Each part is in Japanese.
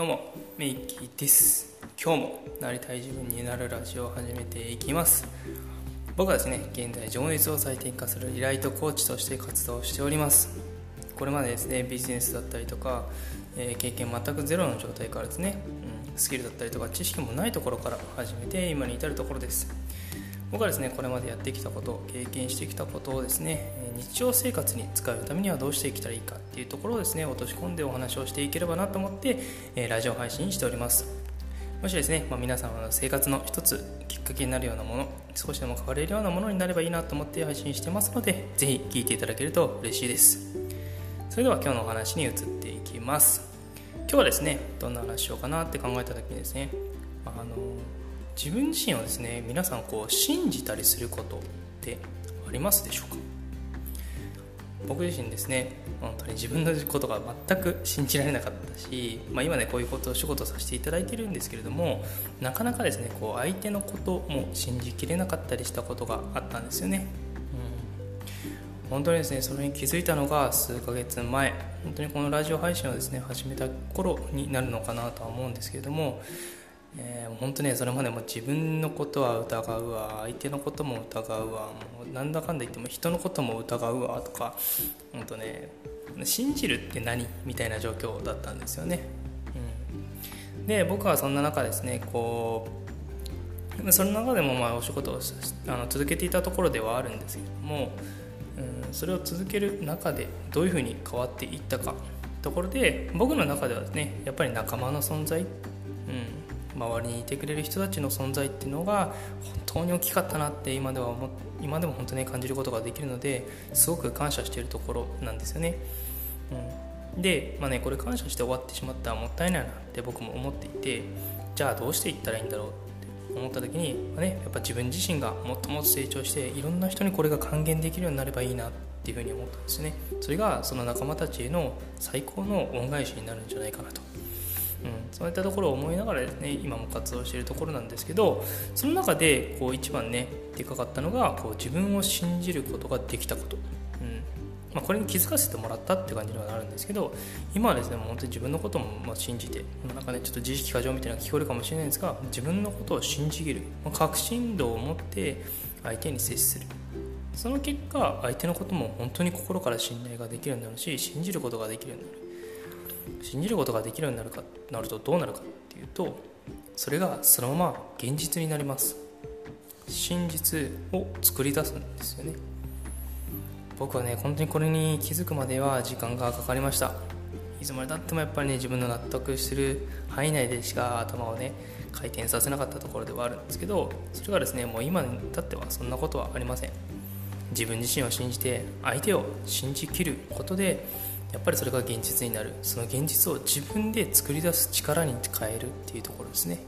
どうもメイキーです。今日もなりたい自分になるラジオを始めていきます。僕はですね、現在情熱を最適化するリライトコーチとして活動しております。これまでですね、ビジネスだったりとか、経験全くゼロの状態からですね、スキルだったりとか知識もないところから始めて今に至るところです。僕はですね、これまでやってきたこと、経験してきたことをですね、日常生活に使うためにはどうしてきたらいいかっていうところをですね、落とし込んでお話をしていければなと思って、ラジオ配信しております。もしですね、皆さんの生活の一つきっかけになるようなもの、少しでも変われるようなものになればいいなと思って配信してますので、ぜひ聞いていただけると嬉しいです。それでは今日のお話に移っていきます。今日はですね、どんな話しようかなって考えた時にですね、自分自身をですね、皆さん信じたりすることってありますでしょうか？僕自身ですね、本当に自分のことが全く信じられなかったし、今ね、こういうことを仕事させていただいてるんですけれども、なかなかですね、相手のことも信じきれなかったりしたことがあったんですよね。本当にですね、それに気づいたのが数ヶ月前、本当にこのラジオ配信をですね、始めた頃になるのかなとは思うんですけれども、本当ね、それまでも自分のことは疑うわ、相手のことも疑うわ、もうなんだかんだ言っても人のことも疑うわとか、本当ね、信じるって何みたいな状況だったんですよね。で、僕はそんな中ですね、その中でもお仕事を続けていたところではあるんですけども、それを続ける中でどういうふうに変わっていったかところで、僕の中ではですね、やっぱり仲間の存在、周りにいてくれる人たちの存在っていうのが本当に大きかったなって今でも本当に感じることができるので、すごく感謝しているところなんですよね。で、これ感謝して終わってしまったらもったいないなって僕も思っていて、じゃあどうしていったらいいんだろうって思った時に、やっぱ自分自身がもっともっと成長して、いろんな人にこれが還元できるようになればいいなっていうふうに思ったんですね。それがその仲間たちへの最高の恩返しになるんじゃないかなと、そういったところを思いながらですね、今も活動しているところなんですけど、その中で一番ね、でかかったのが自分を信じることができたこと、これに気づかせてもらったって感じにはなるんですけど、今はですね、もう本当に自分のことも信じて、なんかね、ちょっと自意識過剰みたいなのが聞こえるかもしれないんですが、自分のことを信じきる、確信度を持って相手に接する。その結果、相手のことも本当に心から信頼ができるようになるし、信じることができるようになる。信じることができるようになるとどうなるかっていうと、それがそのまま現実になります。真実を作り出すんですよね。僕はね、本当にこれに気づくまでは時間がかかりました。いつまでたってもやっぱりね、自分の納得する範囲内でしか頭をね、回転させなかったところではあるんですけど、それがですね、もう今に至ってはそんなことはありません。自分自身を信じて、相手を信じきることで、やっぱりそれが現実になる。その現実を自分で作り出す力に変えるっていうところですね。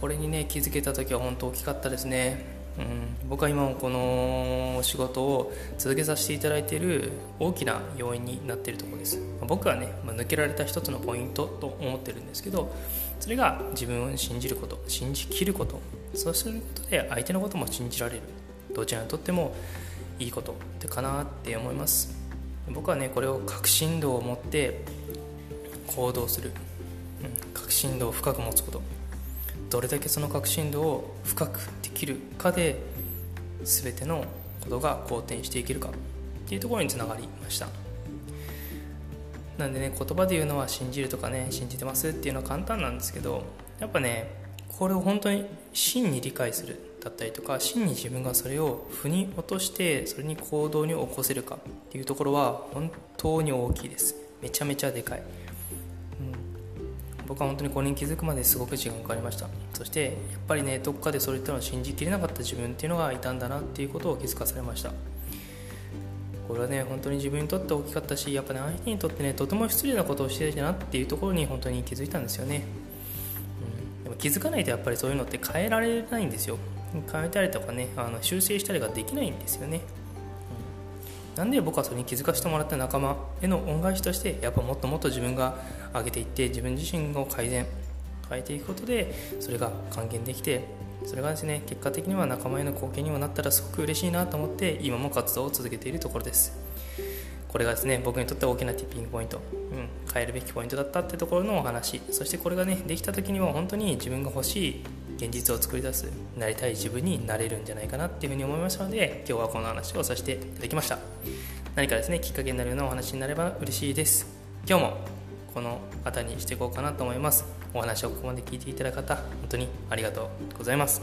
これにね、気づけた時は本当大きかったですね。僕は今もこの仕事を続けさせていただいている大きな要因になっているところです。僕はね、抜けられた一つのポイントと思ってるんですけど、それが自分を信じること、信じきること、そうすることで相手のことも信じられる。どちらにとってもいいことってかなって思います。僕はね、これを確信度を持って行動する、確信度を深く持つこと、どれだけその確信度を深くできるかで、全てのことが好転していけるかっていうところにつながりました。なんでね、言葉で言うのは信じるとかね、信じてますっていうのは簡単なんですけど、やっぱね、これを本当に真に理解するだったりとか、真に自分がそれを腑に落として、それに行動に起こせるかっていうところは本当に大きいです。めちゃめちゃでかい、僕は本当にこれに気づくまですごく時間がかかりました。そしてやっぱりね、どっかでそういったのを信じきれなかった自分っていうのがいたんだなっていうことを気づかされました。これはね、本当に自分にとって大きかったし、やっぱね、相手にとってね、とても失礼なことをしていたなっていうところに本当に気づいたんですよね。でも気づかないとやっぱりそういうのって変えられないんですよ。変えたりとかね、修正したりができないんですよね。なんで僕はそれに気づかせてもらった仲間への恩返しとして、やっぱもっともっと自分が上げていって、自分自身を変えていくことで、それが還元できて、それがですね、結果的には仲間への貢献にもなったらすごく嬉しいなと思って、今も活動を続けているところです。これがですね、僕にとって大きなティッピングポイント、変えるべきポイントだったってところのお話。そしてこれがね、できた時には本当に自分が欲しい現実を作り出す、なりたい自分になれるんじゃないかなっていうふうに思いましたので、今日はこの話をさせていただきました。何かですね、きっかけになるようなお話になれば嬉しいです。今日もこの方にしていこうかなと思います。お話をここまで聞いていただいた方、本当にありがとうございます。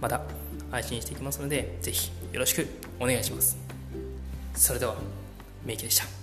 また配信していきますので、ぜひよろしくお願いします。それでは、メイキでした。